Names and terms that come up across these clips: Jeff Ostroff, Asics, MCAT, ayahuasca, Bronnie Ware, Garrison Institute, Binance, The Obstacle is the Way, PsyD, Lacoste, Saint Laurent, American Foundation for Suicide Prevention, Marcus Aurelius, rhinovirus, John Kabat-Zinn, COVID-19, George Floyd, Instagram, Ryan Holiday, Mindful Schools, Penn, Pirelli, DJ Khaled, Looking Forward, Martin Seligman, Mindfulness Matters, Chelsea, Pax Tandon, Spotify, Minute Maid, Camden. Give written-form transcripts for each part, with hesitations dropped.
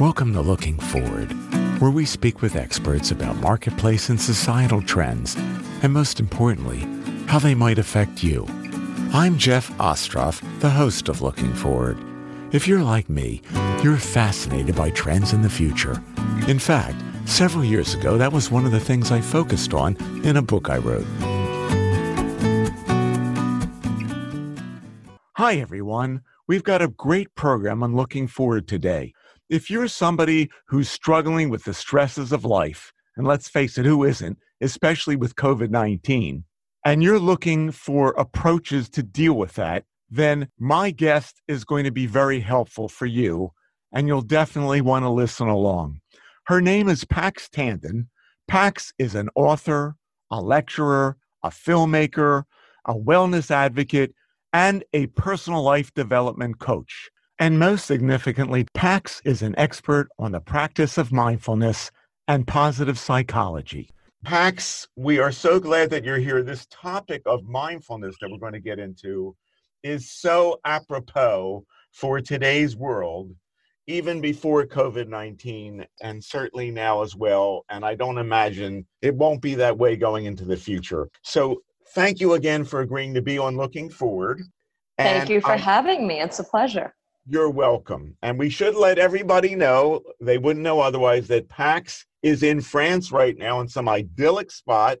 Welcome to Looking Forward, where we speak with experts about marketplace and societal trends, and most importantly, how they might affect you. I'm Jeff Ostroff, the host of Looking Forward. If you're like me, you're fascinated by trends in the future. In fact, several years ago, that was one of the things I focused on in a book I wrote. Hi, everyone. We've got a great program on Looking Forward today. If you're somebody who's struggling with the stresses of life, and let's face it, who isn't, especially with COVID-19, and you're looking for approaches to deal with that, then my guest is going to be very helpful for you, and you'll definitely want to listen along. Her name is Pax Tandon. Pax is an author, a lecturer, a filmmaker, a wellness advocate, and a personal life development coach. And most significantly, Pax is an expert on the practice of mindfulness and positive psychology. Pax, we are so glad that you're here. This topic of mindfulness that we're going to get into is so apropos for today's world, even before COVID-19, and certainly now as well. And I don't imagine it won't be that way going into the future. So thank you again for agreeing to be on Looking Forward. And thank you for having me. It's a pleasure. You're welcome. And we should let everybody know, they wouldn't know otherwise, that Pax is in France right now in some idyllic spot.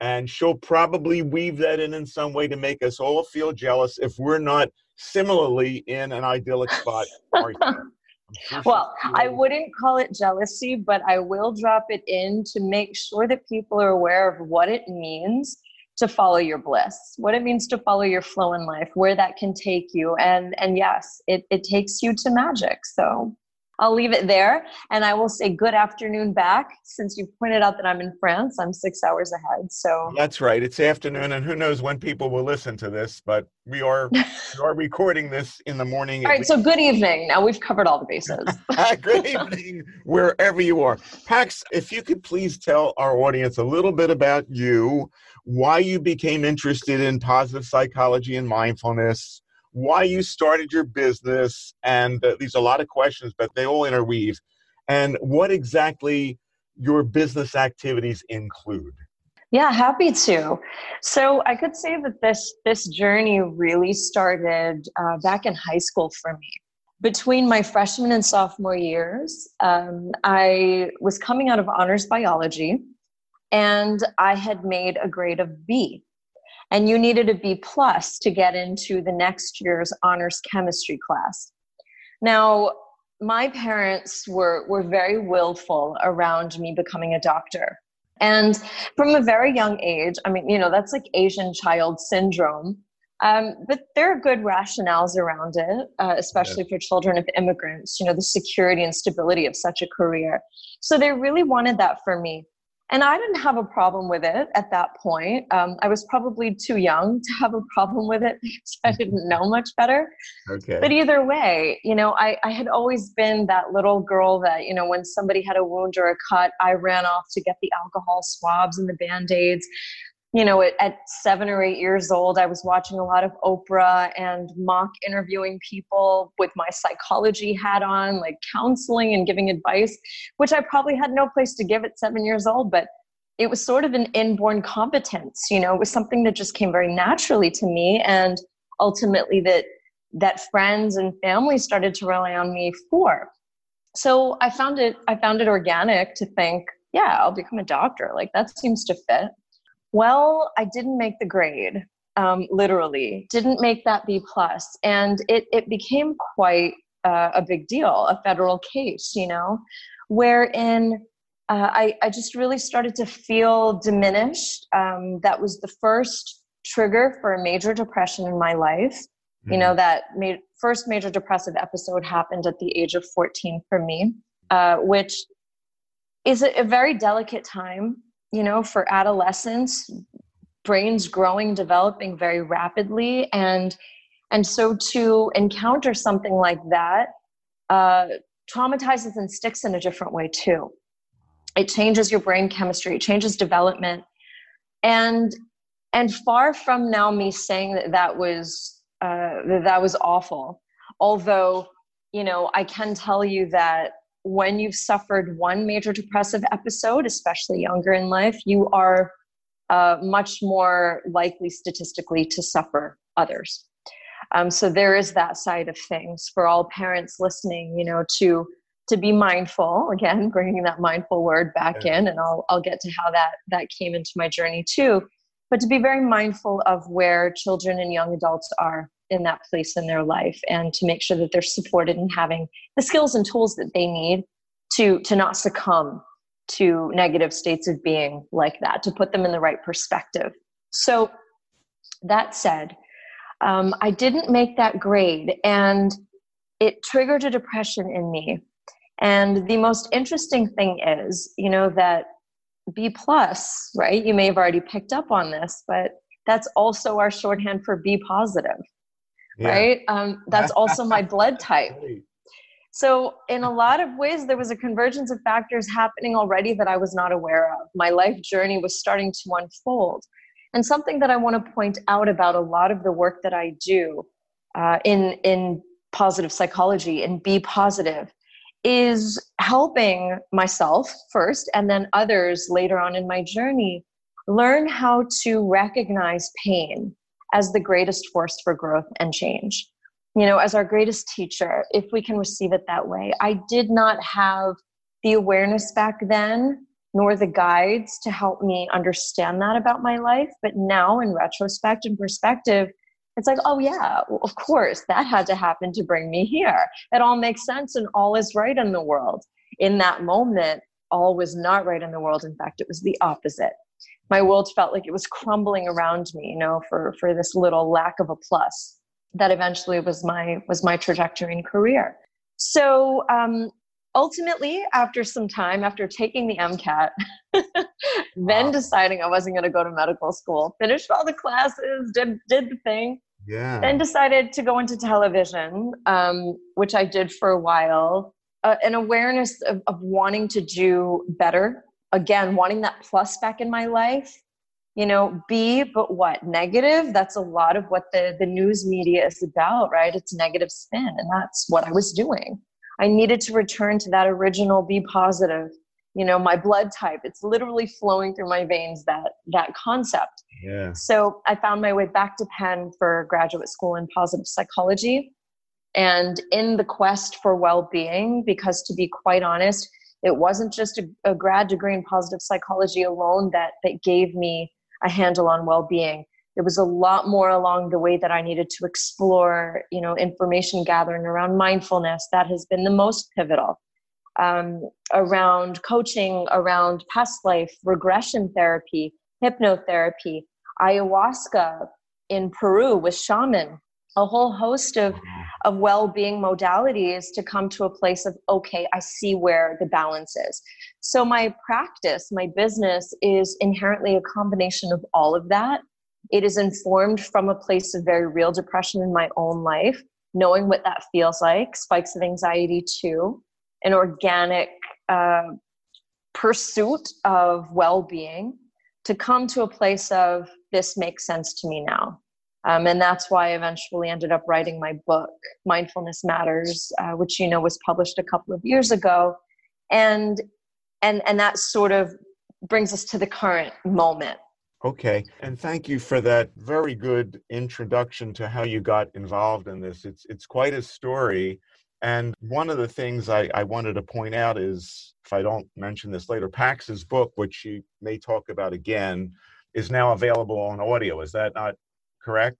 And she'll probably weave that in some way to make us all feel jealous if we're not similarly in an idyllic spot. Well, I wouldn't call it jealousy, but I will drop it in to make sure that people are aware of what it means to follow your bliss, what it means to follow your flow in life, where that can take you. And yes, it takes you to magic. So I'll leave it there. And I will say good afternoon back, since you pointed out that I'm in France. I'm 6 hours ahead. So that's right. It's afternoon. And who knows when people will listen to this, but we are recording this in the morning. All right. So good evening. Now we've covered all the bases. Good evening, wherever you are. Pax, if you could please tell our audience a little bit about you, why you became interested in positive psychology and mindfulness, why you started your business, and these are a lot of questions, but they all interweave, and what exactly your business activities include. Yeah, happy to. So I could say that this journey really started back in high school for me. Between my freshman and sophomore years, I was coming out of honors biology, and I had made a grade of B. And you needed a B+ to get into the next year's honors chemistry class. Now, my parents were very willful around me becoming a doctor. And from a very young age, I mean, you know, that's like Asian child syndrome. But there are good rationales around it, especially for children of immigrants, you know, the security and stability of such a career. So they really wanted that for me. And I didn't have a problem with it at that point. I was probably too young to have a problem with it because I didn't know much better. Okay. But either way, you know, I had always been that little girl that, you know, when somebody had a wound or a cut, I ran off to get the alcohol swabs and the Band-Aids. You know, at 7 or 8 years old, I was watching a lot of Oprah and mock interviewing people with my psychology hat on, like counseling and giving advice, which I probably had no place to give at 7 years old, but it was sort of an inborn competence. You know, it was something that just came very naturally to me. And ultimately that friends and family started to rely on me for. So I found it organic to think, yeah, I'll become a doctor. Like that seems to fit. Well, I didn't make the grade, literally. Didn't make that B+. And it became quite a big deal, a federal case, you know, wherein I just really started to feel diminished. That was the first trigger for a major depression in my life. Mm-hmm. You know, that first major depressive episode happened at the age of 14 for me, which is a very delicate time. You know, for adolescents, brains growing, developing very rapidly. And so to encounter something like that traumatizes and sticks in a different way too. It changes your brain chemistry, it changes development. And far from now me saying that was awful, although, you know, I can tell you that when you've suffered one major depressive episode, especially younger in life, you are much more likely statistically to suffer others. So there is that side of things for all parents listening, you know, to be mindful, again, bringing that mindful word back in, and I'll get to how that came into my journey too, but to be very mindful of where children and young adults are in that place in their life, and to make sure that they're supported in having the skills and tools that they need to not succumb to negative states of being like that, to put them in the right perspective. So that said, I didn't make that grade, and it triggered a depression in me. And the most interesting thing is, you know, that B+, right? You may have already picked up on this, but that's also our shorthand for B positive, right? That's also my blood type. So in a lot of ways, there was a convergence of factors happening already that I was not aware of. My life journey was starting to unfold. And something that I want to point out about a lot of the work that I do in positive psychology and be positive is helping myself first and then others later on in my journey learn how to recognize pain as the greatest force for growth and change, you know, as our greatest teacher, if we can receive it that way. I did not have the awareness back then, nor the guides to help me understand that about my life. But now in retrospect and perspective, it's like, oh yeah, well, of course that had to happen to bring me here. It all makes sense and all is right in the world. In that moment, all was not right in the world. In fact, it was the opposite. My world felt like it was crumbling around me, you know, for this little lack of a plus that eventually was my trajectory and career. So, ultimately, after some time, after taking the MCAT, then deciding I wasn't going to go to medical school, finished all the classes, did the thing, then decided to go into television, which I did for a while, an awareness of wanting to do better, again, wanting that plus back in my life, you know, B, but what? Negative? That's a lot of what the news media is about, right? It's negative spin, and that's what I was doing. I needed to return to that original B positive, you know, my blood type. It's literally flowing through my veins, that concept. Yeah. So I found my way back to Penn for graduate school in positive psychology. And in the quest for well-being, because to be quite honest, it wasn't just a grad degree in positive psychology alone that gave me a handle on well-being. There was a lot more along the way that I needed to explore, you know, information gathering around mindfulness. That has been the most pivotal, around coaching, around past life, regression therapy, hypnotherapy, ayahuasca in Peru with shaman, a whole host of well-being modalities to come to a place of, okay, I see where the balance is. So my practice, my business is inherently a combination of all of that. It is informed from a place of very real depression in my own life, knowing what that feels like, spikes of anxiety too, an organic pursuit of well-being to come to a place of this makes sense to me now. And that's why I eventually ended up writing my book, Mindfulness Matters, which, you know, was published a couple of years ago. And that sort of brings us to the current moment. Okay. And thank you for that very good introduction to how you got involved in this. It's quite a story. And one of the things I wanted to point out is, if I don't mention this later, Pax's book, which you may talk about again, is now available on audio. Is that not correct?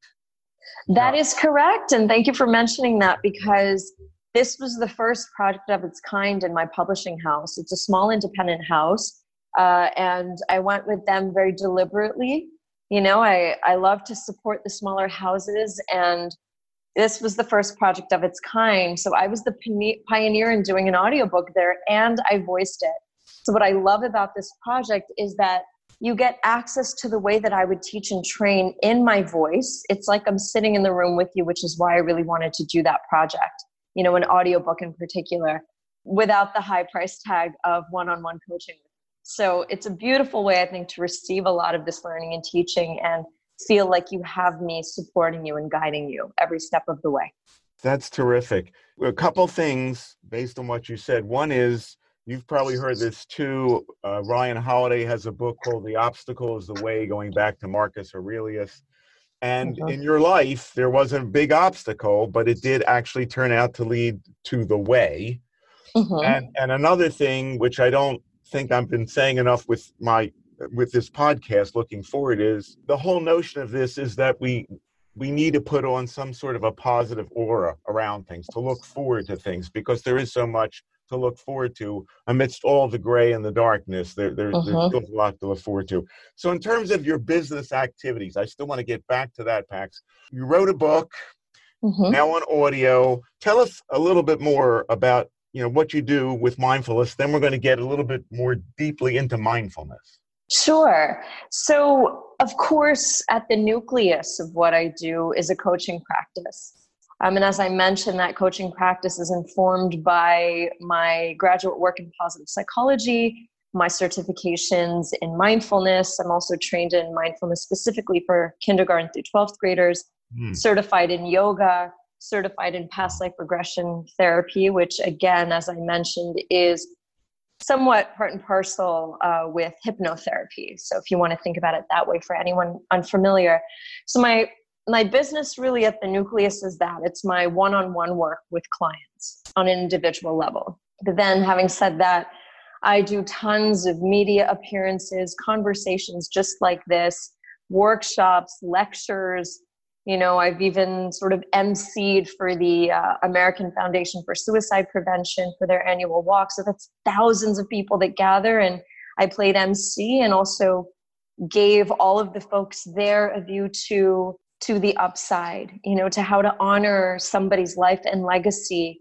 That is correct. And thank you for mentioning that, because this was the first project of its kind in my publishing house. It's a small independent house. And I went with them very deliberately. You know, I love to support the smaller houses, and this was the first project of its kind. So I was the pioneer in doing an audiobook there, and I voiced it. So what I love about this project is that you get access to the way that I would teach and train in my voice. It's like I'm sitting in the room with you, which is why I really wanted to do that project, you know, an audiobook in particular, without the high price tag of one-on-one coaching. So it's a beautiful way, I think, to receive a lot of this learning and teaching and feel like you have me supporting you and guiding you every step of the way. That's terrific. A couple things based on what you said. One is, you've probably heard this too, Ryan Holiday has a book called The Obstacle is the Way, going back to Marcus Aurelius. And in your life, there was a big obstacle, but it did actually turn out to lead to the way. And another thing, which I don't think I've been saying enough with my this podcast, Looking Forward, is the whole notion of this is that we need to put on some sort of a positive aura around things, to look forward to things, because there is so much to look forward to amidst all the gray and the darkness. There's a lot to look forward to. So in terms of your business activities, I still want to get back to that, Pax. You wrote a book, now on audio. Tell us a little bit more about, you know, what you do with mindfulness. Then we're going to get a little bit more deeply into mindfulness. Sure. So, of course, at the nucleus of what I do is a coaching practice. And as I mentioned, that coaching practice is informed by my graduate work in positive psychology, my certifications in mindfulness. I'm also trained in mindfulness specifically for kindergarten through 12th graders, certified in yoga, certified in past life regression therapy, which again, as I mentioned, is somewhat part and parcel with hypnotherapy. So if you want to think about it that way for anyone unfamiliar. So my business really at the nucleus is that. It's my one-on-one work with clients on an individual level. But then having said that, I do tons of media appearances, conversations just like this, workshops, lectures. You know, I've even sort of emceed for the American Foundation for Suicide Prevention for their annual walk. So that's thousands of people that gather, and I played MC and also gave all of the folks there a view to the upside, you know, to how to honor somebody's life and legacy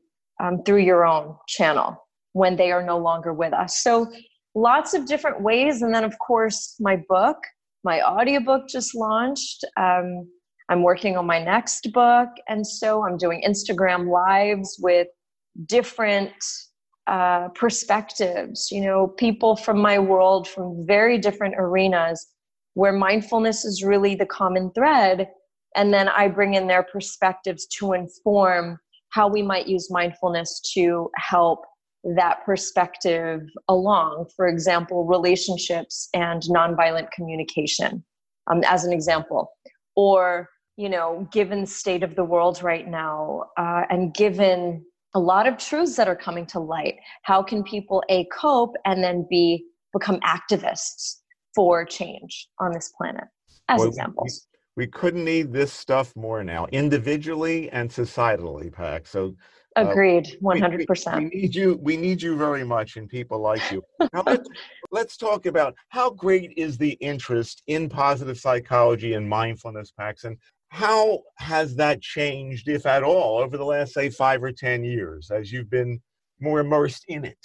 through your own channel when they are no longer with us. So lots of different ways. And then, of course, my book, my audiobook just launched. I'm working on my next book. And so I'm doing Instagram lives with different perspectives, you know, people from my world, from very different arenas, where mindfulness is really the common thread. And then I bring in their perspectives to inform how we might use mindfulness to help that perspective along. For example, relationships and nonviolent communication, as an example. Or, you know, given the state of the world right now, and given a lot of truths that are coming to light, how can people, A, cope, and then B, become activists for change on this planet, as examples? We couldn't need this stuff more now, individually and societally, Pax. So, agreed, 100%. We need you very much, and people like you. Now let's talk about how great is the interest in positive psychology and mindfulness, Pax, and how has that changed, if at all, over the last, say, 5 or 10 years, as you've been more immersed in it?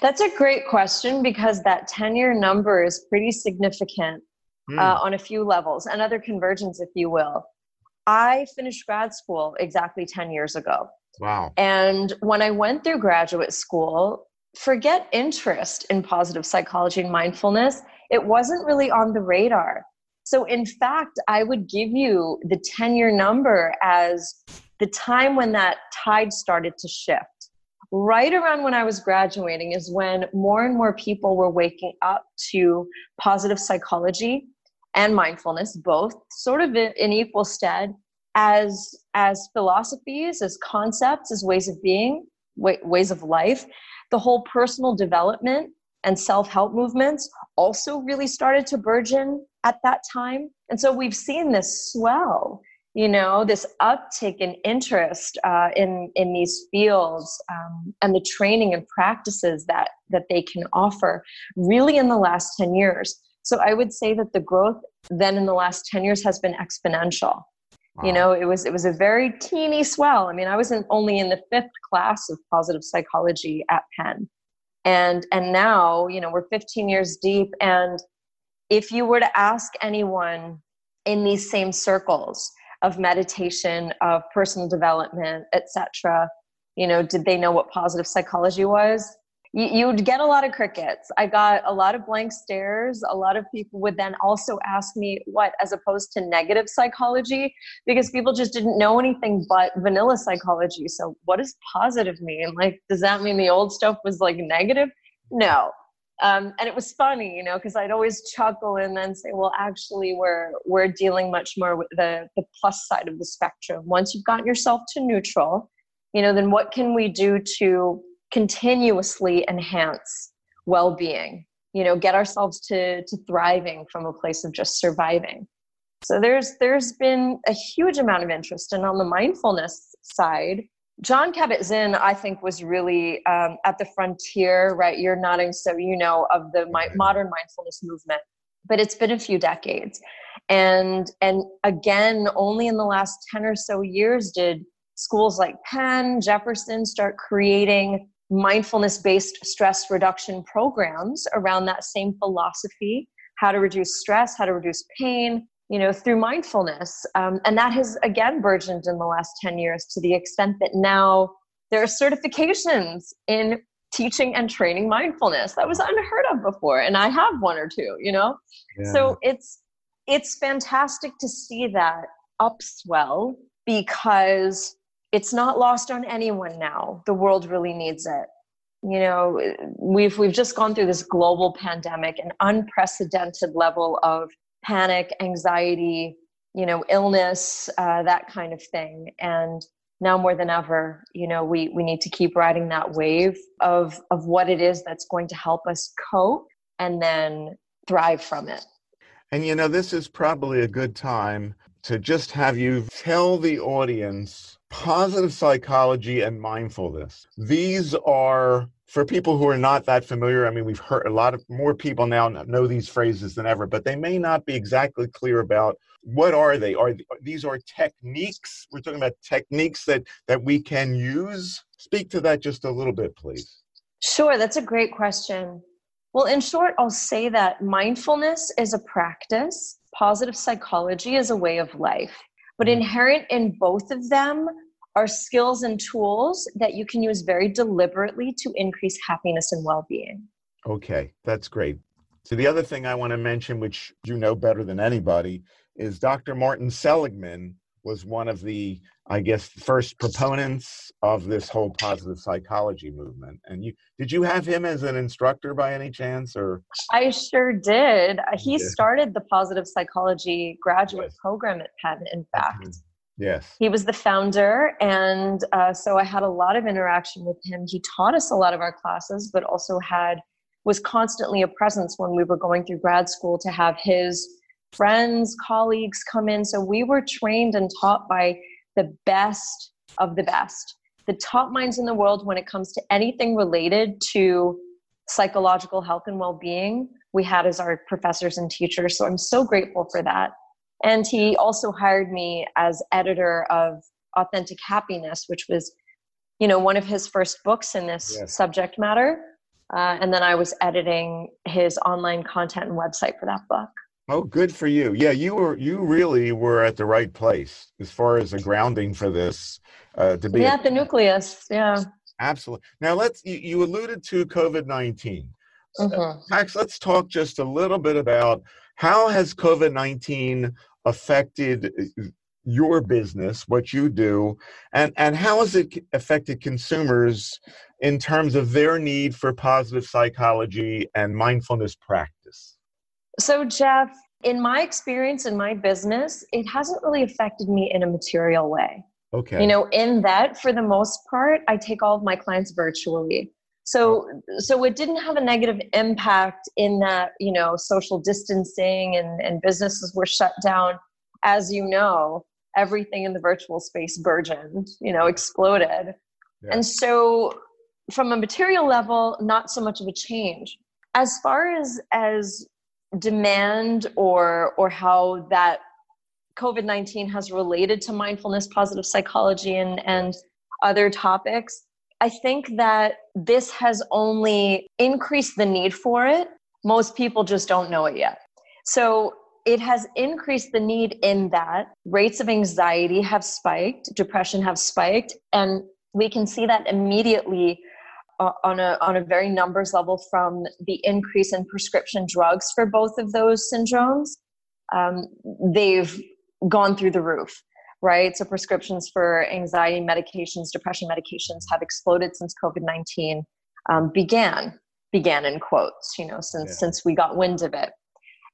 That's a great question, because that 10-year number is pretty significant. On a few levels, and other convergence, if you will. I finished grad school exactly 10 years ago. Wow. And when I went through graduate school, forget interest in positive psychology and mindfulness, it wasn't really on the radar. So in fact, I would give you the 10-year number as the time when that tide started to shift. Right around when I was graduating is when more and more people were waking up to positive psychology and mindfulness, both sort of in equal stead, as philosophies, as concepts, as ways of being, ways of life. The whole personal development and self-help movements also really started to burgeon at that time. And so we've seen this swell, you know, this uptick in interest in these fields and the training and practices that they can offer really in the last 10 years. So I would say that the growth then in the last 10 years has been exponential. Wow. You know, it was a very teeny swell. I mean, I was only in the 5th class of positive psychology at Penn. And now, you know, we're 15 years deep. And if you were to ask anyone in these same circles of meditation, of personal development, etc., you know, did they know what positive psychology was? you'd get a lot of crickets. I got a lot of blank stares. A lot of people would then also ask me what, as opposed to negative psychology, because people just didn't know anything but vanilla psychology. So what does positive mean? Like, does that mean the old stuff was like negative? No. And it was funny, you know, because I'd always chuckle and then say, well, actually, we're dealing much more with the plus side of the spectrum. Once you've gotten yourself to neutral, you know, then what can we do to continuously enhance well-being, you know, get ourselves to thriving from a place of just surviving. So there's been a huge amount of interest. And on the mindfulness side, John Kabat-Zinn, I think, was really at the frontier, right? You're nodding, so you know, of the modern mindfulness movement. But it's been a few decades. And again, only in the last 10 or so years did schools like Penn, Jefferson start creating mindfulness-based stress reduction programs around that same philosophy, how to reduce stress, how to reduce pain, you know, through mindfulness. And that has, again, burgeoned in the last 10 years to the extent that now there are certifications in teaching and training mindfulness. That was unheard of before. And I have one or two, you know? Yeah. So it's fantastic to see that upswell, because it's not lost on anyone now. The world really needs it. You know, we've just gone through this global pandemic, an unprecedented level of panic, anxiety, you know, illness, that kind of thing. And now more than ever, you know, we need to keep riding that wave of what it is that's going to help us cope and then thrive from it. And, you know, this is probably a good time to just have you tell the audience positive psychology and mindfulness. These are, for people who are not that familiar, I mean, we've heard a lot of more people now know these phrases than ever, but they may not be exactly clear about what are they. These are techniques. We're talking about techniques that we can use. Speak to that just a little bit, please. Sure, that's a great question. Well, in short, I'll say that mindfulness is a practice. Positive psychology is a way of life. But inherent in both of them are skills and tools that you can use very deliberately to increase happiness and well-being. Okay, that's great. So the other thing I want to mention, which you know better than anybody, is Dr. Martin Seligman was one of the, I guess, first proponents of this whole positive psychology movement. And did you have him as an instructor by any chance? Or I sure did. He started the positive psychology graduate program at Penn, in fact. Mm-hmm. Yes. He was the founder. And so I had a lot of interaction with him. He taught us a lot of our classes, but also was constantly a presence when we were going through grad school to have his friends, colleagues come in. So we were trained and taught by the best of the best, the top minds in the world when it comes to anything related to psychological health and well-being we had as our professors and teachers. So I'm so grateful for that. And he also hired me as editor of Authentic Happiness, which was, you know, one of his first books in this subject matter. And then I was editing his online content and website for that book. Oh, good for you. Yeah, you really were at the right place as far as the grounding for this to be. Yeah, the nucleus. Yeah. Absolutely. Now you alluded to COVID-19. Pax, let's talk just a little bit about how has COVID-19 affected your business, what you do, and how has it affected consumers in terms of their need for positive psychology and mindfulness practice? So, Jeff, in my experience in my business, it hasn't really affected me in a material way. Okay. You know, in that, for the most part, I take all of my clients virtually. So it didn't have a negative impact in that, you know, social distancing and businesses were shut down. As you know, everything in the virtual space burgeoned, you know, exploded. Yeah. And so from a material level, not so much of a change. As far as demand or how that COVID-19 has related to mindfulness, positive psychology, and other topics, I think that this has only increased the need for it. Most people just don't know it yet. So it has increased the need in that rates of anxiety have spiked, depression have spiked, and we can see that immediately on a very numbers level from the increase in prescription drugs for both of those syndromes. They've gone through the roof, right? So prescriptions for anxiety medications, depression medications have exploded since COVID-19 began in quotes, you know, since we got wind of it.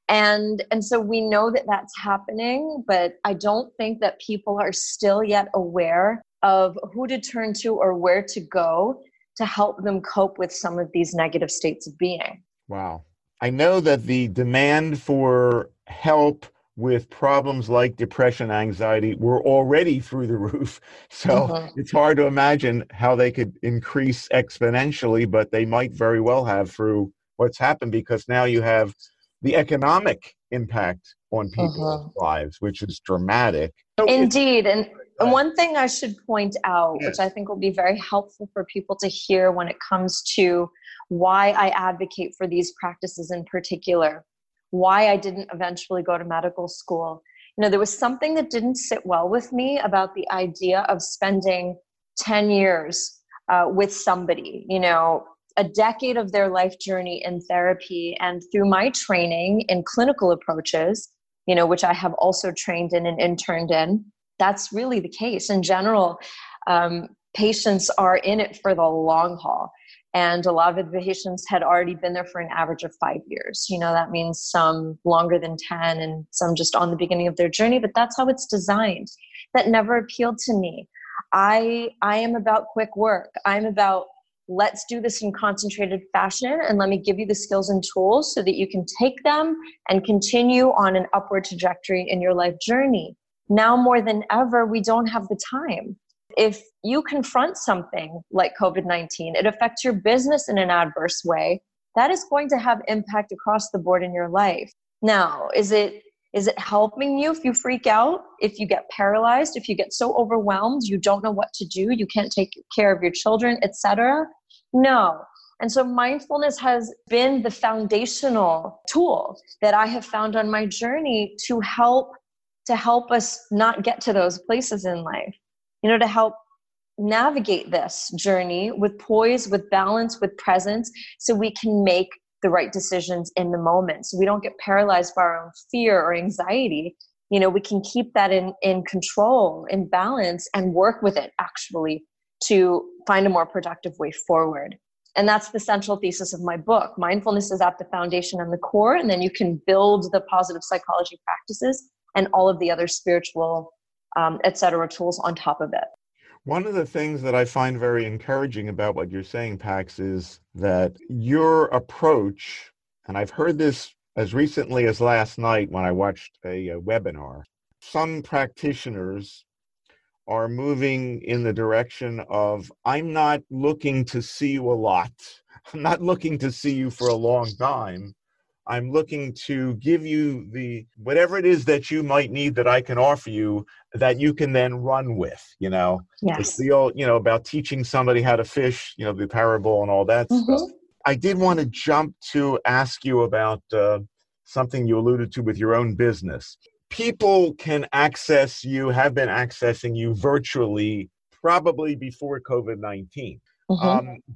And so we know that that's happening, but I don't think that people are still yet aware of who to turn to or where to go to help them cope with some of these negative states of being. Wow. I know that the demand for help with problems like depression, anxiety were already through the roof. So It's hard to imagine how they could increase exponentially, but they might very well have through what's happened, because now you have the economic impact on people's lives, which is dramatic. So indeed. And one thing I should point out, which I think will be very helpful for people to hear when it comes to why I advocate for these practices in particular, why I didn't eventually go to medical school. You know, there was something that didn't sit well with me about the idea of spending 10 years with somebody, you know, a decade of their life journey in therapy. And through my training in clinical approaches, you know, which I have also trained in and interned in, that's really the case. In general, patients are in it for the long haul. And a lot of the patients had already been there for an average of 5 years. You know, that means some longer than 10 and some just on the beginning of their journey, but that's how it's designed. That never appealed to me. I am about quick work. I'm about, let's do this in concentrated fashion, and let me give you the skills and tools so that you can take them and continue on an upward trajectory in your life journey. Now more than ever, we don't have the time. If you confront something like COVID-19, it affects your business in an adverse way. That is going to have impact across the board in your life. Now, is it helping you if you freak out, if you get paralyzed, if you get so overwhelmed, you don't know what to do, you can't take care of your children, etc.? No. And so mindfulness has been the foundational tool that I have found on my journey to help us not get to those places in life. You know, to help navigate this journey with poise, with balance, with presence, so we can make the right decisions in the moment. So we don't get paralyzed by our own fear or anxiety. You know, we can keep that in control, in balance, and work with it actually to find a more productive way forward. And that's the central thesis of my book. Mindfulness is at the foundation and the core, and then you can build the positive psychology practices and all of the other spiritual et cetera, tools on top of it. One of the things that I find very encouraging about what you're saying, Pax, is that your approach, and I've heard this as recently as last night when I watched a webinar, some practitioners are moving in the direction of, I'm not looking to see you a lot. I'm not looking to see you for a long time. I'm looking to give you the whatever it is that you might need that I can offer you that you can then run with, you know. Yes. It's the old, you know, about teaching somebody how to fish, you know, the parable and all that stuff. I did want to jump to ask you about something you alluded to with your own business. People can access you, have been accessing you virtually probably before COVID-19.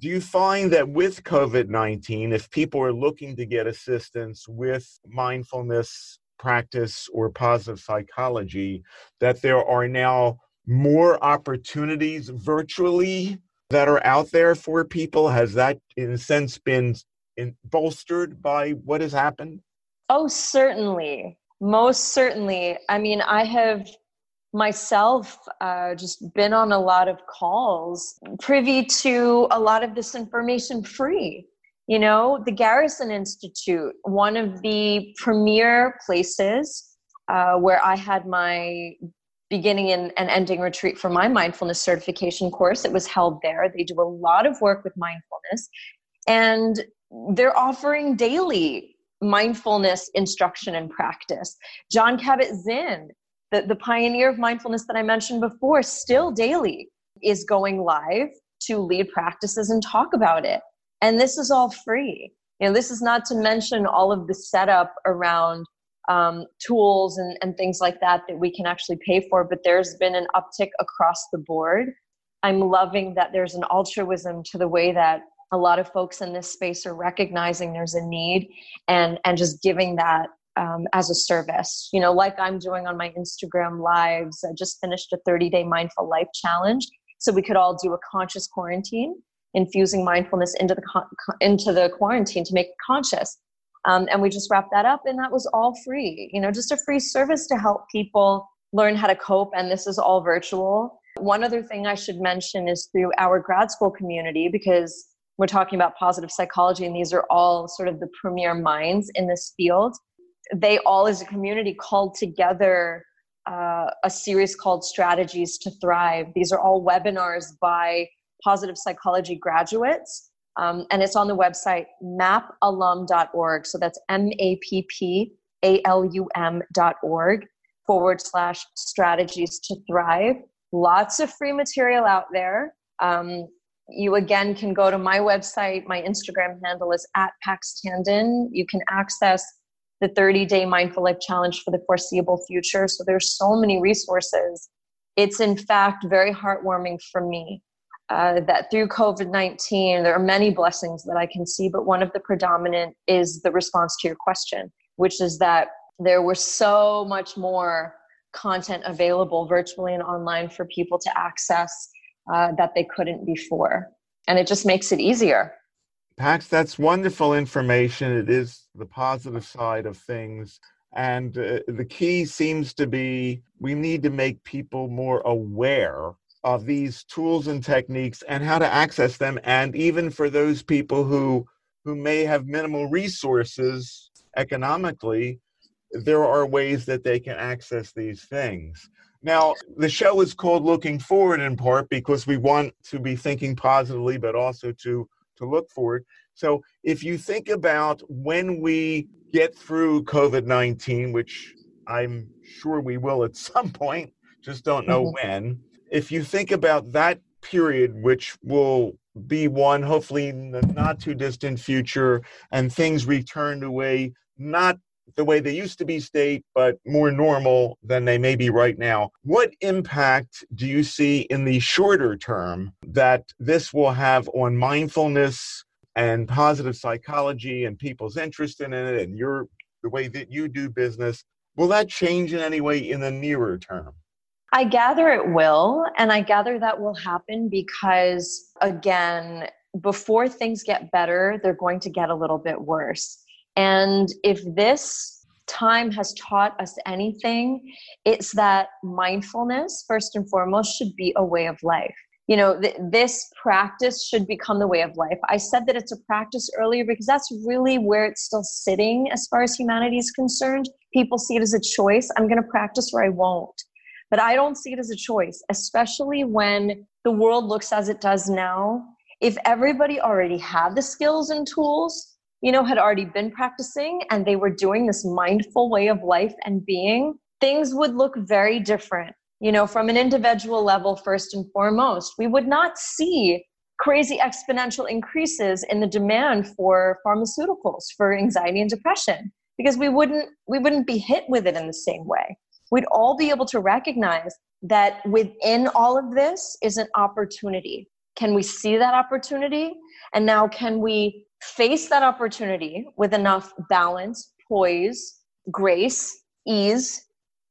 Do you find that with COVID-19, if people are looking to get assistance with mindfulness practice or positive psychology, that there are now more opportunities virtually that are out there for people? Has that, in a sense, been bolstered by what has happened? Oh, certainly. Most certainly. I mean, I have myself just been on a lot of calls, privy to a lot of this information free. You know, the Garrison Institute, one of the premier places where I had my beginning and ending retreat for my mindfulness certification course, it was held there. They do a lot of work with mindfulness, and they're offering daily mindfulness instruction and practice. John Kabat-Zinn, the pioneer of mindfulness that I mentioned before, still daily is going live to lead practices and talk about it. And this is all free. You know, this is not to mention all of the setup around tools and things like that we can actually pay for, but there's been an uptick across the board. I'm loving that there's an altruism to the way that a lot of folks in this space are recognizing there's a need and just giving that as a service, you know, like I'm doing on my Instagram lives. I just finished a 30-day mindful life challenge. So we could all do a conscious quarantine, infusing mindfulness into the quarantine to make it conscious. And we just wrapped that up, and that was all free, you know, just a free service to help people learn how to cope. And this is all virtual. One other thing I should mention is through our grad school community, because we're talking about positive psychology, and these are all sort of the premier minds in this field. They all, as a community, called together a series called Strategies to Thrive. These are all webinars by positive psychology graduates. And it's on the website mappalum.org. So that's mappalum.org/strategies to thrive. Lots of free material out there. You again can go to my website. My Instagram handle is @PaxTandon. You can access the 30-day Mindful Life Challenge for the foreseeable future. So there's so many resources. It's in fact very heartwarming for me that through COVID-19, there are many blessings that I can see, but one of the predominant is the response to your question, which is that there were so much more content available virtually and online for people to access that they couldn't before. And it just makes it easier. Pax, that's wonderful information. It is the positive side of things. And the key seems to be we need to make people more aware of these tools and techniques and how to access them. And even for those people who may have minimal resources economically, there are ways that they can access these things. Now, the show is called Looking Forward in part because we want to be thinking positively, but also to look forward. So if you think about when we get through COVID-19, which I'm sure we will at some point, just don't know when, if you think about that period, which will be one, hopefully in the not too distant future, and things return to way, not the way they used to be state, but more normal than they may be right now. What impact do you see in the shorter term that this will have on mindfulness and positive psychology and people's interest in it and the way that you do business? Will that change in any way in the nearer term? I gather it will, and I gather that will happen because, again, before things get better, they're going to get a little bit worse. And if this time has taught us anything, it's that mindfulness, first and foremost, should be a way of life. You know, this practice should become the way of life. I said that it's a practice earlier because that's really where it's still sitting as far as humanity is concerned. People see it as a choice. I'm going to practice or I won't. But I don't see it as a choice, especially when the world looks as it does now. If everybody already had the skills and tools, you know, had already been practicing and they were doing this mindful way of life and being, things would look very different. You know, from an individual level, first and foremost, we would not see crazy exponential increases in the demand for pharmaceuticals for anxiety and depression because we wouldn't be hit with it in the same way. We'd all be able to recognize that within all of this is an opportunity. Can we see that opportunity? And now can we face that opportunity with enough balance, poise, grace, ease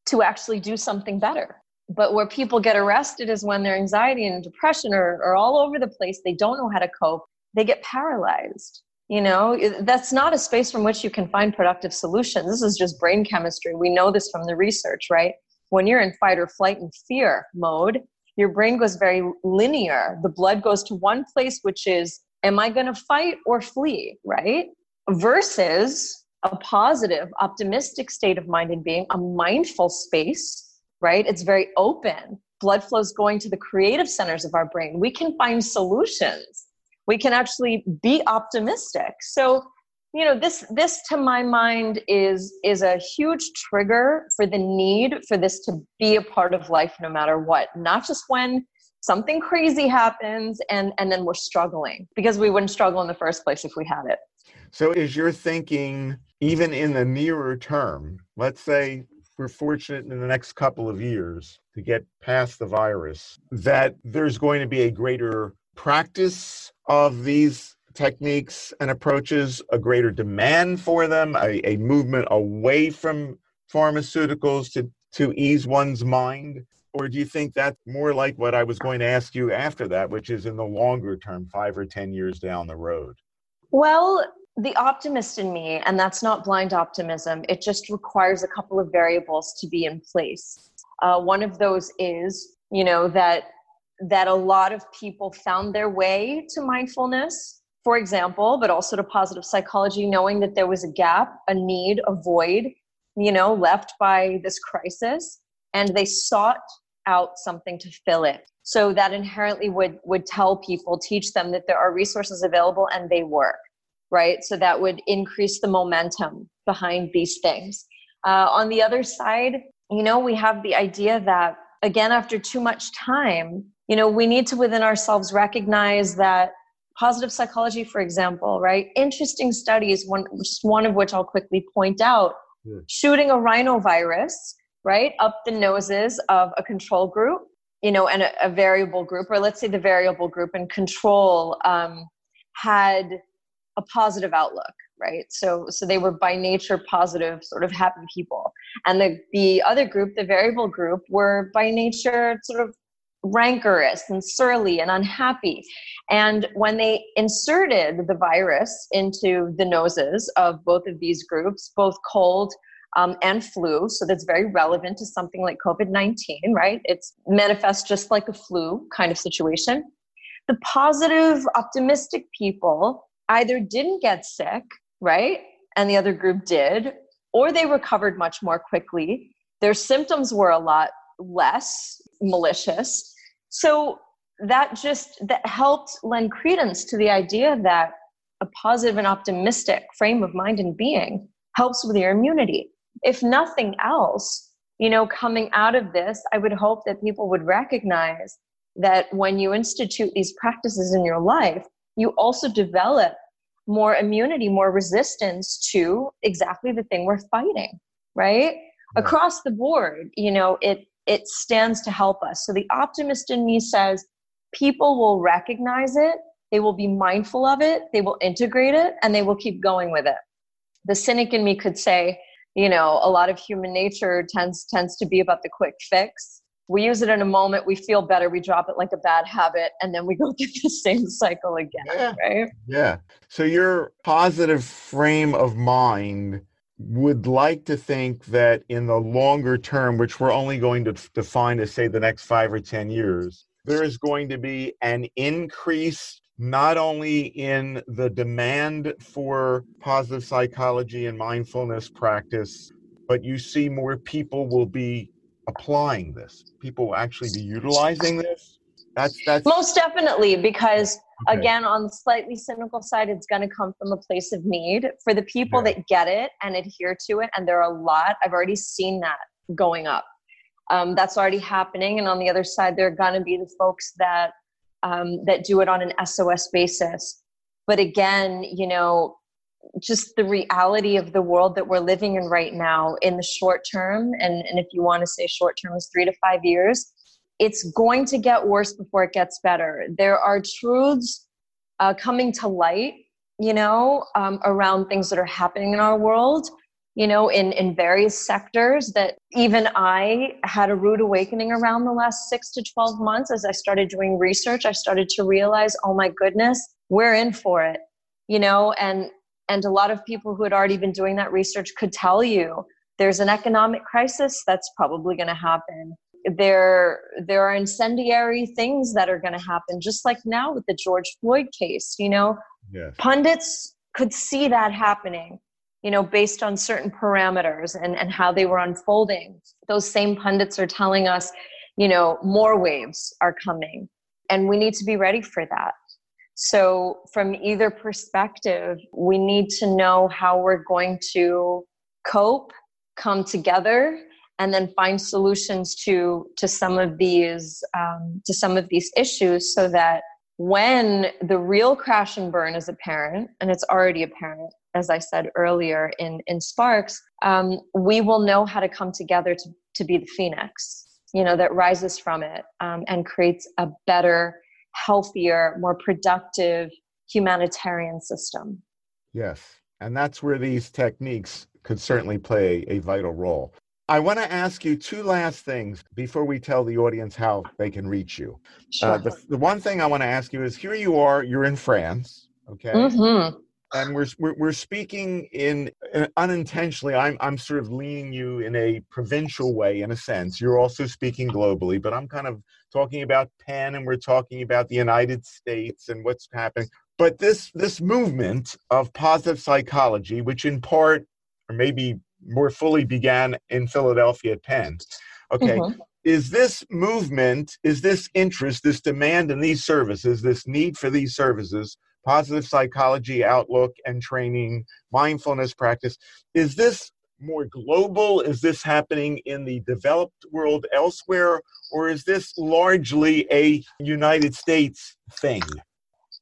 to actually do something better? But where people get arrested is when their anxiety and depression are all over the place. They don't know how to cope. They get paralyzed. You know, that's not a space from which you can find productive solutions. This is just brain chemistry. We know this from the research, right? When you're in fight or flight and fear mode, your brain goes very linear. The blood goes to one place, which is, am I going to fight or flee, right? Versus a positive, optimistic state of mind and being, a mindful space, right? It's very open. Blood flow is going to the creative centers of our brain. We can find solutions. We can actually be optimistic. So, you know, this to my mind is a huge trigger for the need for this to be a part of life no matter what, not just when something crazy happens and then we're struggling, because we wouldn't struggle in the first place if we had it. So is your thinking, even in the nearer term, let's say we're fortunate in the next couple of years to get past the virus, that there's going to be a greater practice of these techniques and approaches, a greater demand for them, a movement away from pharmaceuticals to ease one's mind? Or do you think that's more like what I was going to ask you after that, which is in the longer term, 5 or 10 years down the road? Well, the optimist in me, and that's not blind optimism, it just requires a couple of variables to be in place. One of those is, that a lot of people found their way to mindfulness, for example, but also to positive psychology, knowing that there was a gap, a need, a void, left by this crisis, and they sought out something to fill it. So that inherently would tell people, teach them that there are resources available and they work, right? So that would increase the momentum behind these things. On the other side, we have the idea that, again, after too much time, we need to within ourselves recognize that positive psychology, for example, right? Interesting studies, one of which I'll quickly point out, shooting a rhinovirus, right, up the noses of a control group, and a variable group, or let's say the variable group and control had a positive outlook, right? So they were by nature positive, sort of happy people. And the other group, the variable group, were by nature sort of rancorous and surly and unhappy. And when they inserted the virus into the noses of both of these groups, both cold and flu, so that's very relevant to something like COVID-19, right? It's manifests just like a flu kind of situation. The positive, optimistic people either didn't get sick, right? And the other group did, or they recovered much more quickly. Their symptoms were a lot less malicious. So that helped lend credence to the idea that a positive and optimistic frame of mind and being helps with your immunity. If nothing else, coming out of this, I would hope that people would recognize that when you institute these practices in your life, you also develop more immunity, more resistance to exactly the thing we're fighting, right? Yeah. Across the board, it stands to help us. So the optimist in me says people will recognize it, they will be mindful of it, they will integrate it, and they will keep going with it. The cynic in me could say, a lot of human nature tends to be about the quick fix. We use it in a moment, we feel better, we drop it like a bad habit, and then we go through the same cycle again, right? Yeah. So your positive frame of mind would like to think that in the longer term, which we're only going to define as, say, the next 5 or 10 years, there is going to be an increase not only in the demand for positive psychology and mindfulness practice, but you see more people will be applying this. People will actually be utilizing this. That's most definitely, because again, on the slightly cynical side, it's going to come from a place of need for the people that get it and adhere to it. And there are a lot, I've already seen that going up. That's already happening. And on the other side, there are going to be the folks that do it on an SOS basis. But again, just the reality of the world that we're living in right now in the short term, and if you want to say short term is 3 to 5 years, it's going to get worse before it gets better. There are truths coming to light, around things that are happening in our world, in various sectors that even I had a rude awakening around the last 6 to 12 months. As I started doing research, I started to realize, oh my goodness, we're in for it, and a lot of people who had already been doing that research could tell you there's an economic crisis that's probably going to happen. There are incendiary things that are going to happen, just like now with the George Floyd case, Yes. Pundits could see that happening, based on certain parameters and how they were unfolding. Those same pundits are telling us, more waves are coming, and we need to be ready for that. So from either perspective, we need to know how we're going to cope, come together, and then find solutions to some of these issues, so that when the real crash and burn is apparent, and it's already apparent, as I said earlier in Sparks, we will know how to come together to be the phoenix, that rises from it and creates a better, healthier, more productive, humanitarian system. Yes, and that's where these techniques could certainly play a vital role. I want to ask you two last things before we tell the audience how they can reach you. Sure. The one thing I want to ask you is, here you are, you're in France, okay? Mm-hmm. And we're speaking in unintentionally, I'm sort of leaning you in a provincial way, in a sense. You're also speaking globally, but I'm kind of talking about Penn, and we're talking about the United States and what's happening. But this movement of positive psychology, which in part, or maybe more fully, began in Philadelphia at Penn, okay, mm-hmm. Is this movement, is this interest, this demand in these services, this need for these services, positive psychology outlook and training, mindfulness practice, is this more global? Is this happening in the developed world elsewhere? Or is this largely a United States thing?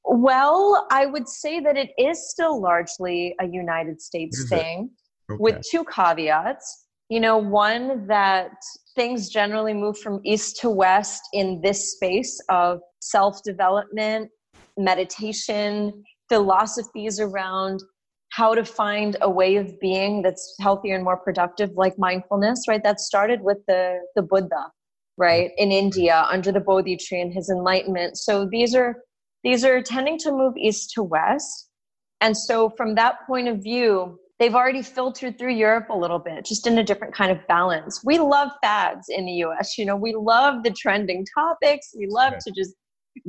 Well, I would say that it is still largely a United States thing, okay, with two caveats. You know, one, that things generally move from east to west in this space of self-development, meditation, philosophies around how to find a way of being that's healthier and more productive, like mindfulness, right? That started with the Buddha, right? In India, under the Bodhi tree and his enlightenment. So these are tending to move east to west. And so from that point of view, they've already filtered through Europe a little bit, just in a different kind of balance. We love fads in the US, you know, we love the trending topics. We love to just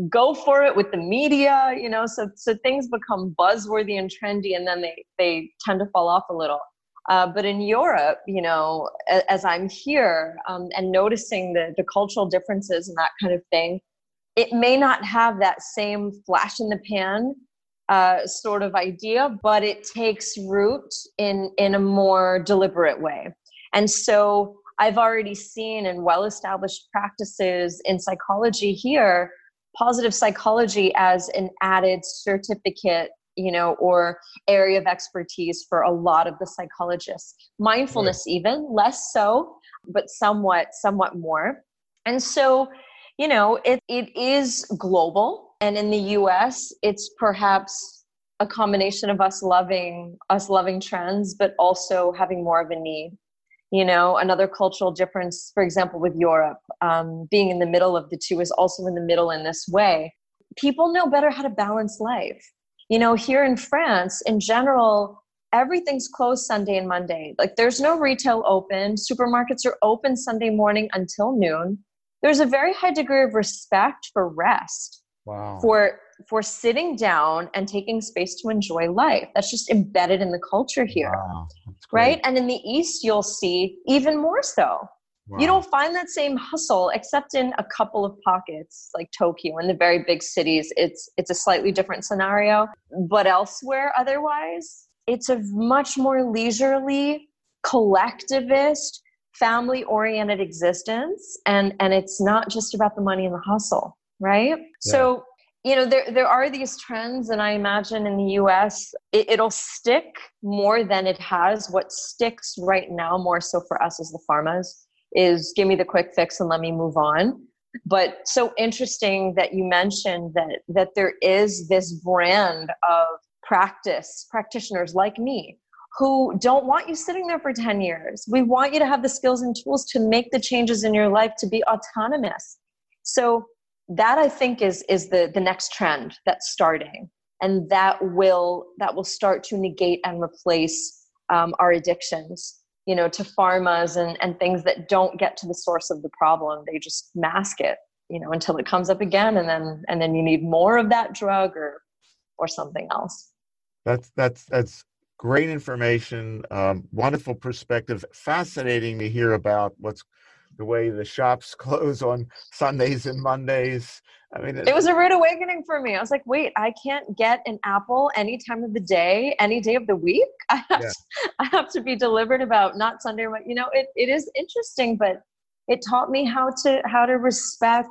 go for it with the media, you know, so things become buzzworthy and trendy, and then they tend to fall off a little. But in Europe, you know, as I'm here and noticing the cultural differences and that kind of thing, it may not have that same flash in the pan sort of idea, but it takes root in a more deliberate way. And so I've already seen in well-established practices in psychology here, positive psychology as an added certificate, you know, or area of expertise for a lot of the psychologists. Mindfulness, even less so, but somewhat more. And so, you know, it is global. And in the US, it's perhaps a combination of us loving trends, but also having more of a need. You know, another cultural difference, for example, with Europe, being in the middle of the two, is also in the middle in this way. People know better how to balance life. You know, here in France, in general, everything's closed Sunday and Monday. Like, there's no retail open. Supermarkets are open Sunday morning until noon. There's a very high degree of respect for rest, wow, for sitting down and taking space to enjoy life. That's just embedded in the culture here. Wow. Right? And in the East, you'll see even more so. Wow. You don't find that same hustle except in a couple of pockets, like Tokyo and the very big cities. It's a slightly different scenario. But elsewhere, otherwise, it's a much more leisurely, collectivist, family-oriented existence. And it's not just about the money and the hustle, right? Yeah. So, you know, there are these trends, and I imagine in the US, it'll stick more than it has. What sticks right now more so for us as the pharmas is, give me the quick fix and let me move on. But so interesting that you mentioned that there is this brand of practitioners like me who don't want you sitting there for 10 years. We want you to have the skills and tools to make the changes in your life, to be autonomous. So that, I think, is the next trend that's starting, and that will start to negate and replace our addictions, you know, to pharmas and things that don't get to the source of the problem. They just mask it, you know, until it comes up again, and then you need more of that drug or something else. That's great information, wonderful perspective, fascinating to hear about the way the shops close on Sundays and Mondays. I mean, it was a rude awakening for me. I was like, wait, I can't get an apple any time of the day, any day of the week. I have to be deliberate about not Sunday. You know, it is interesting, but it taught me how to respect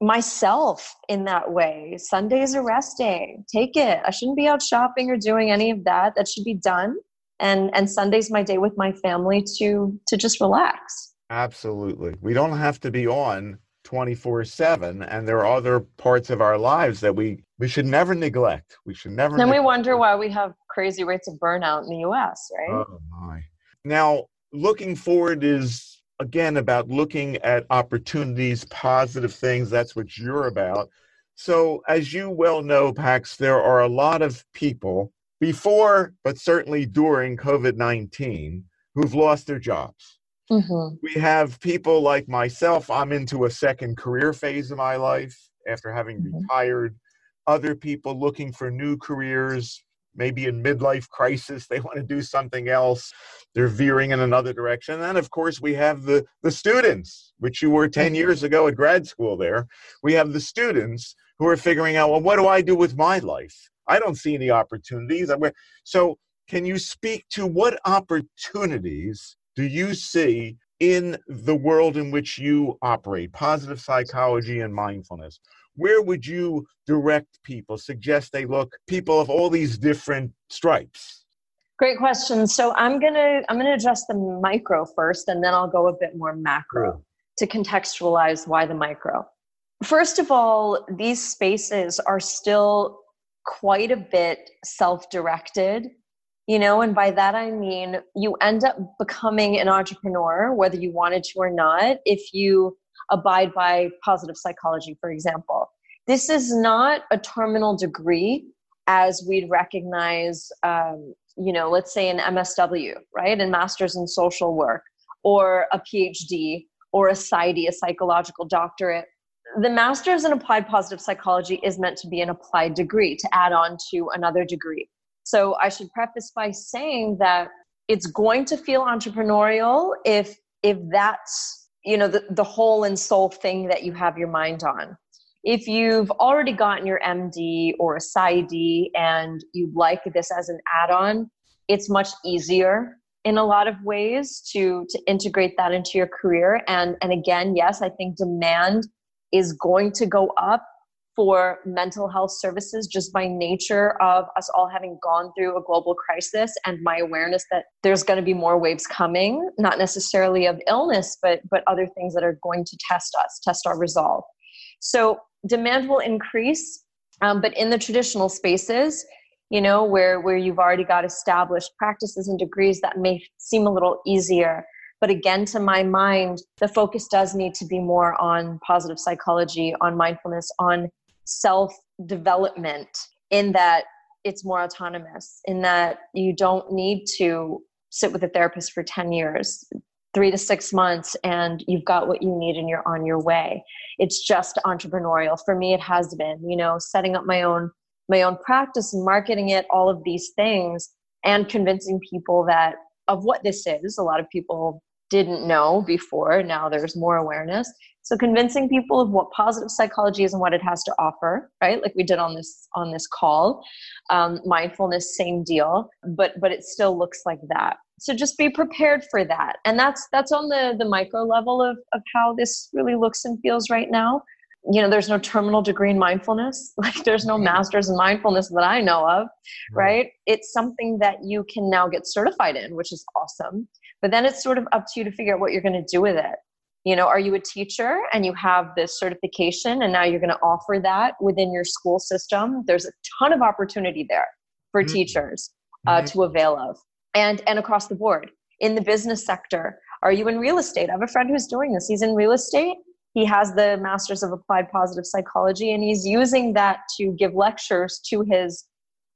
myself in that way. Sunday's a rest day. Take it. I shouldn't be out shopping or doing any of that. That should be done. And Sunday's my day with my family to just relax. Absolutely. We don't have to be on 24/7, and there are other parts of our lives that we should never neglect. We should never. Then we wonder why we have crazy rates of burnout in the U.S., right? Oh my! Now, Looking Forward is again about looking at opportunities, positive things. That's what you're about. So, as you well know, Pax, there are a lot of people before, but certainly during COVID-19, who've lost their jobs. Mm-hmm. We have people like myself. I'm into a second career phase of my life after having retired. Other people looking for new careers, maybe in midlife crisis, they want to do something else. They're veering in another direction. And then, of course, we have the students, which you were 10 years ago at grad school there. We have the students who are figuring out, well, what do I do with my life? I don't see any opportunities. So can you speak to what opportunities do you see in the world in which you operate, positive psychology and mindfulness? Where would you direct people, suggest they look, people of all these different stripes? Great question. So I'm gonna address the micro first, and then I'll go a bit more macro to contextualize why the micro. First of all, these spaces are still quite a bit self-directed. You know, and by that I mean you end up becoming an entrepreneur, whether you wanted to or not, if you abide by positive psychology, for example. This is not a terminal degree as we'd recognize, you know, let's say an MSW, right? And master's in social work, or a PhD, or a PsyD, a psychological doctorate. The master's in applied positive psychology is meant to be an applied degree to add on to another degree. So I should preface by saying that it's going to feel entrepreneurial if that's, you know, the whole and sole thing that you have your mind on. If you've already gotten your MD or a PsyD and you'd like this as an add-on, it's much easier in a lot of ways to integrate that into your career. And again, yes, I think demand is going to go up for mental health services just by nature of us all having gone through a global crisis, and my awareness that there's going to be more waves coming, not necessarily of illness, but other things that are going to test us, test our resolve. So demand will increase, but in the traditional spaces, you know, where you've already got established practices and degrees, that may seem a little easier. But again, to my mind, the focus does need to be more on positive psychology, on mindfulness, on self-development, in that it's more autonomous, in that you don't need to sit with a therapist for 10 years, 3 to 6 months, and you've got what you need and you're on your way. It's just entrepreneurial. For me, it has been, you know, setting up my own practice and marketing it, all of these things, and convincing people that of what this is. A lot of people didn't know before. Now there's more awareness. So convincing people of what positive psychology is and what it has to offer, right? Like we did on this call, mindfulness, same deal, but it still looks like that. So just be prepared for that. And that's on the micro level of how this really looks and feels right now. You know, there's no terminal degree in mindfulness. Like there's no master's in mindfulness that I know of, right? It's something that you can now get certified in, which is awesome. But then it's sort of up to you to figure out what you're going to do with it. You know, are you a teacher and you have this certification and now you're going to offer that within your school system? There's a ton of opportunity there for teachers to avail of, and across the board. In the business sector, are you in real estate? I have a friend who's doing this. He's in real estate. He has the master's of applied positive psychology, and he's using that to give lectures to his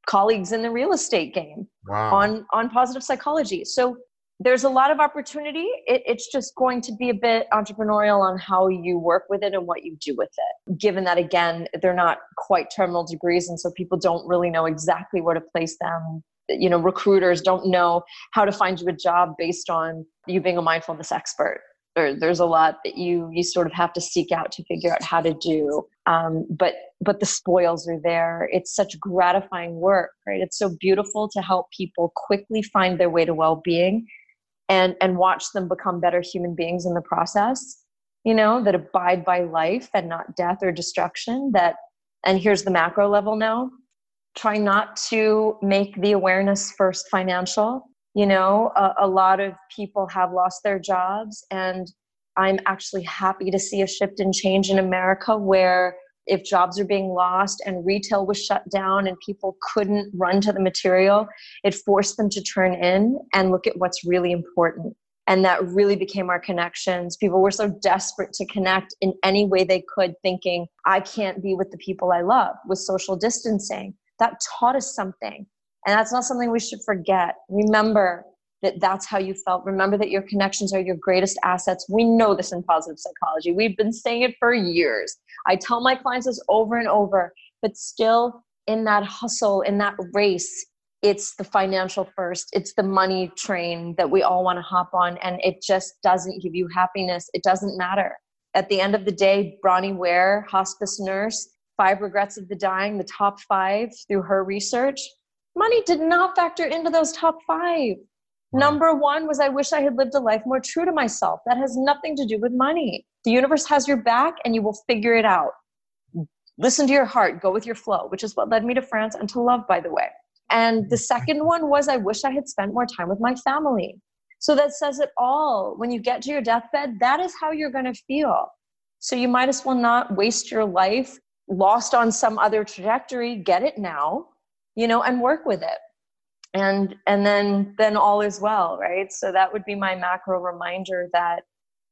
colleagues in the real estate game on positive psychology. So there's a lot of opportunity. It's just going to be a bit entrepreneurial on how you work with it and what you do with it, given that, again, they're not quite terminal degrees. And so people don't really know exactly where to place them. You know, recruiters don't know how to find you a job based on you being a mindfulness expert. There's a lot that you sort of have to seek out to figure out how to do. But the spoils are there. It's such gratifying work, right? It's so beautiful to help people quickly find their way to well-being and watch them become better human beings in the process, you know, that abide by life and not death or destruction. That, and here's the macro level now, try not to make the awareness first financial. You know, a lot of people have lost their jobs, and I'm actually happy to see a shift and change in America where if jobs are being lost and retail was shut down and people couldn't run to the material, it forced them to turn in and look at what's really important. And that really became our connections. People were so desperate to connect in any way they could, thinking, I can't be with the people I love with social distancing. That taught us something. And that's not something we should forget. Remember that that's how you felt. Remember that your connections are your greatest assets. We know this in positive psychology. We've been saying it for years. I tell my clients this over and over, but still in that hustle, in that race, it's the financial first, it's the money train that we all want to hop on, and it just doesn't give you happiness. It doesn't matter. At the end of the day, Bronnie Ware, hospice nurse, 5 regrets of the dying, the top 5 through her research, money did not factor into those top 5. Number 1 was, I wish I had lived a life more true to myself. That has nothing to do with money. The universe has your back and you will figure it out. Listen to your heart, go with your flow, which is what led me to France and to love, by the way. And the second one was, I wish I had spent more time with my family. So that says it all. When you get to your deathbed, that is how you're going to feel. So you might as well not waste your life lost on some other trajectory. Get it now, you know, and work with it. And then all is well, right? So that would be my macro reminder that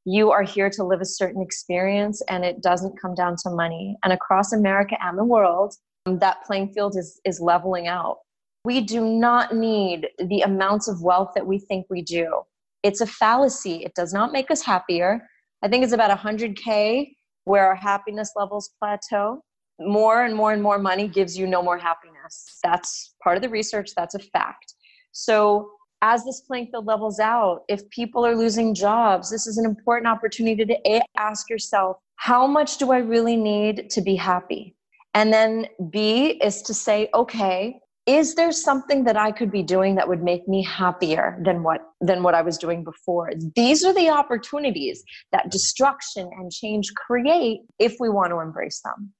you are here to live a certain experience and it doesn't come down to money. And across America and the world, that playing field is leveling out. We do not need the amounts of wealth that we think we do. It's a fallacy. It does not make us happier. I think it's about 100K where our happiness levels plateau. More and more and more money gives you no more happiness. That's part of the research. That's a fact. So as this playing field levels out, if people are losing jobs, this is an important opportunity to ask yourself, how much do I really need to be happy? And then B is to say, okay, is there something that I could be doing that would make me happier than what I was doing before? These are the opportunities that destruction and change create if we want to embrace them.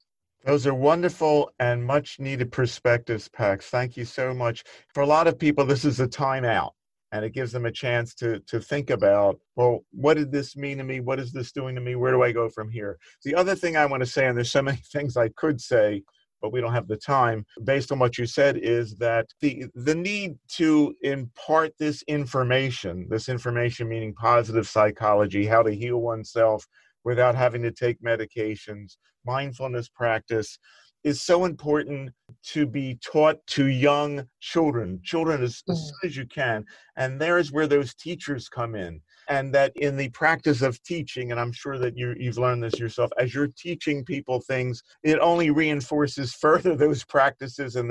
Those are wonderful and much needed perspectives, Pax. Thank you so much. For a lot of people, this is a timeout, and it gives them a chance to think about, well, what did this mean to me? What is this doing to me? Where do I go from here? The other thing I want to say, and there's so many things I could say, but we don't have the time, based on what you said, is that the need to impart this information meaning positive psychology, how to heal oneself without having to take medications, mindfulness practice, is so important to be taught to young children as soon as you can. And there's where those teachers come in. And that in the practice of teaching, and I'm sure that you've learned this yourself, as you're teaching people things, it only reinforces further those practices and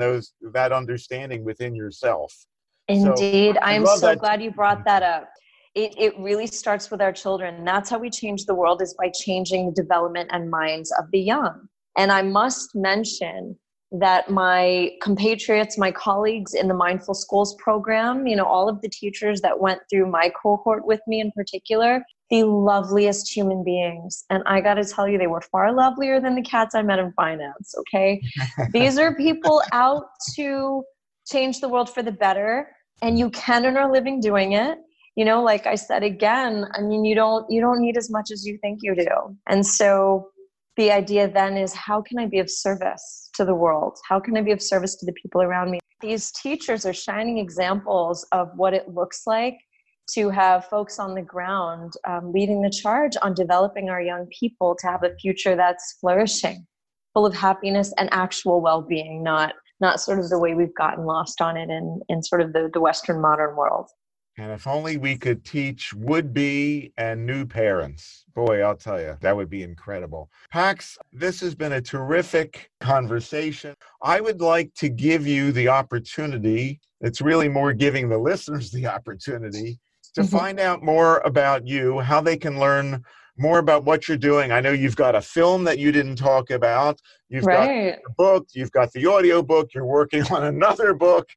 that understanding within yourself. Indeed. So, I'm so glad you brought that up. It really starts with our children. That's how we change the world, is by changing the development and minds of the young. And I must mention that my compatriots, my colleagues in the Mindful Schools program, you know, all of the teachers that went through my cohort with me in particular, the loveliest human beings. And I got to tell you, they were far lovelier than the cats I met in finance, okay? These are people out to change the world for the better, and you can earn a living doing it. You know, like I said, again, I mean, you don't need as much as you think you do. And so the idea then is, how can I be of service to the world? How can I be of service to the people around me? These teachers are shining examples of what it looks like to have folks on the ground leading the charge on developing our young people to have a future that's flourishing, full of happiness and actual well-being, not sort of the way we've gotten lost on it in sort of the Western modern world. And if only we could teach would-be and new parents. Boy, I'll tell you, that would be incredible. Pax, this has been a terrific conversation. I would like to give you the opportunity, it's really more giving the listeners the opportunity, to find out more about you, how they can learn more about what you're doing. I know you've got a film that you didn't talk about. You've got a book, you've got the audio book, you're working on another book.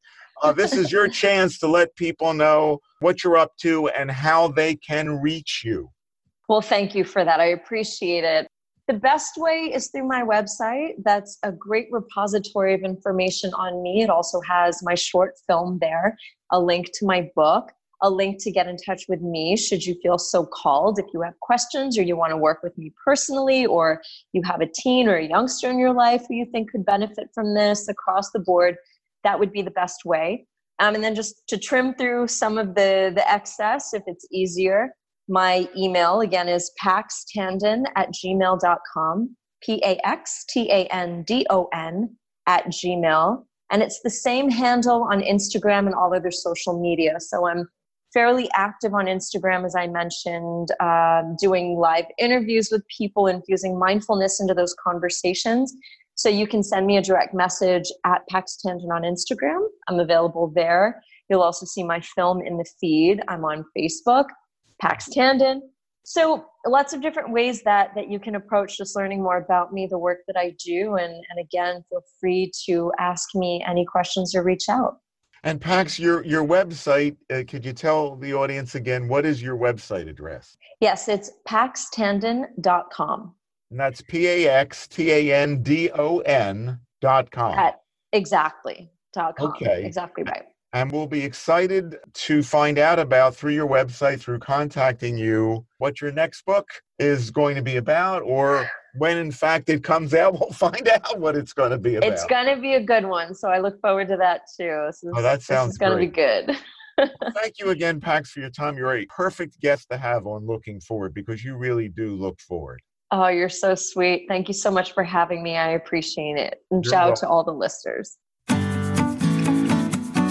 This is your chance to let people know what you're up to and how they can reach you. Well, thank you for that. I appreciate it. The best way is through my website. That's a great repository of information on me. It also has my short film there, a link to my book. a link to get in touch with me should you feel so called. If you have questions or you want to work with me personally, or you have a teen or a youngster in your life who you think could benefit from this across the board, that would be the best way. And then just to trim through some of the excess, if it's easier, my email again is paxtandon@gmail.com, PAXTANDON@gmail. And it's the same handle on Instagram and all other social media. So I'm fairly active on Instagram, as I mentioned, doing live interviews with people, infusing mindfulness into those conversations. So you can send me a direct message at Pax Tandon on Instagram. I'm available there. You'll also see my film in the feed. I'm on Facebook, Pax Tandon. So lots of different ways that you can approach just learning more about me, the work that I do. And again, feel free to ask me any questions or reach out. And Pax, your website, could you tell the audience again, what is your website address? Yes, it's paxtandon.com. And that's PAXTANDON.com. Exactly. .com. Okay. Exactly right. And we'll be excited to find out about, through your website, through contacting you, what your next book is going to be about, or when, in fact, it comes out, we'll find out what it's going to be about. It's going to be a good one, so I look forward to that, too. That sounds great. It's going to be good. Well, thank you again, Pax, for your time. You're a perfect guest to have on Looking Forward, because you really do look forward. Oh, you're so sweet. Thank you so much for having me. I appreciate it. And ciao to all the listeners.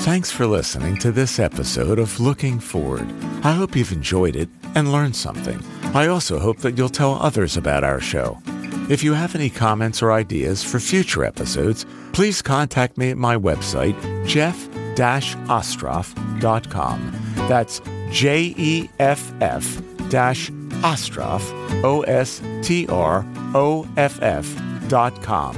Thanks for listening to this episode of Looking Forward. I hope you've enjoyed it and learned something. I also hope that you'll tell others about our show. If you have any comments or ideas for future episodes, please contact me at my website, jeff-ostroff.com. That's jeff-ostroff, OSTROFF.com.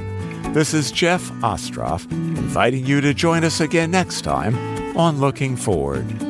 This is Jeff Ostroff, inviting you to join us again next time on Looking Forward.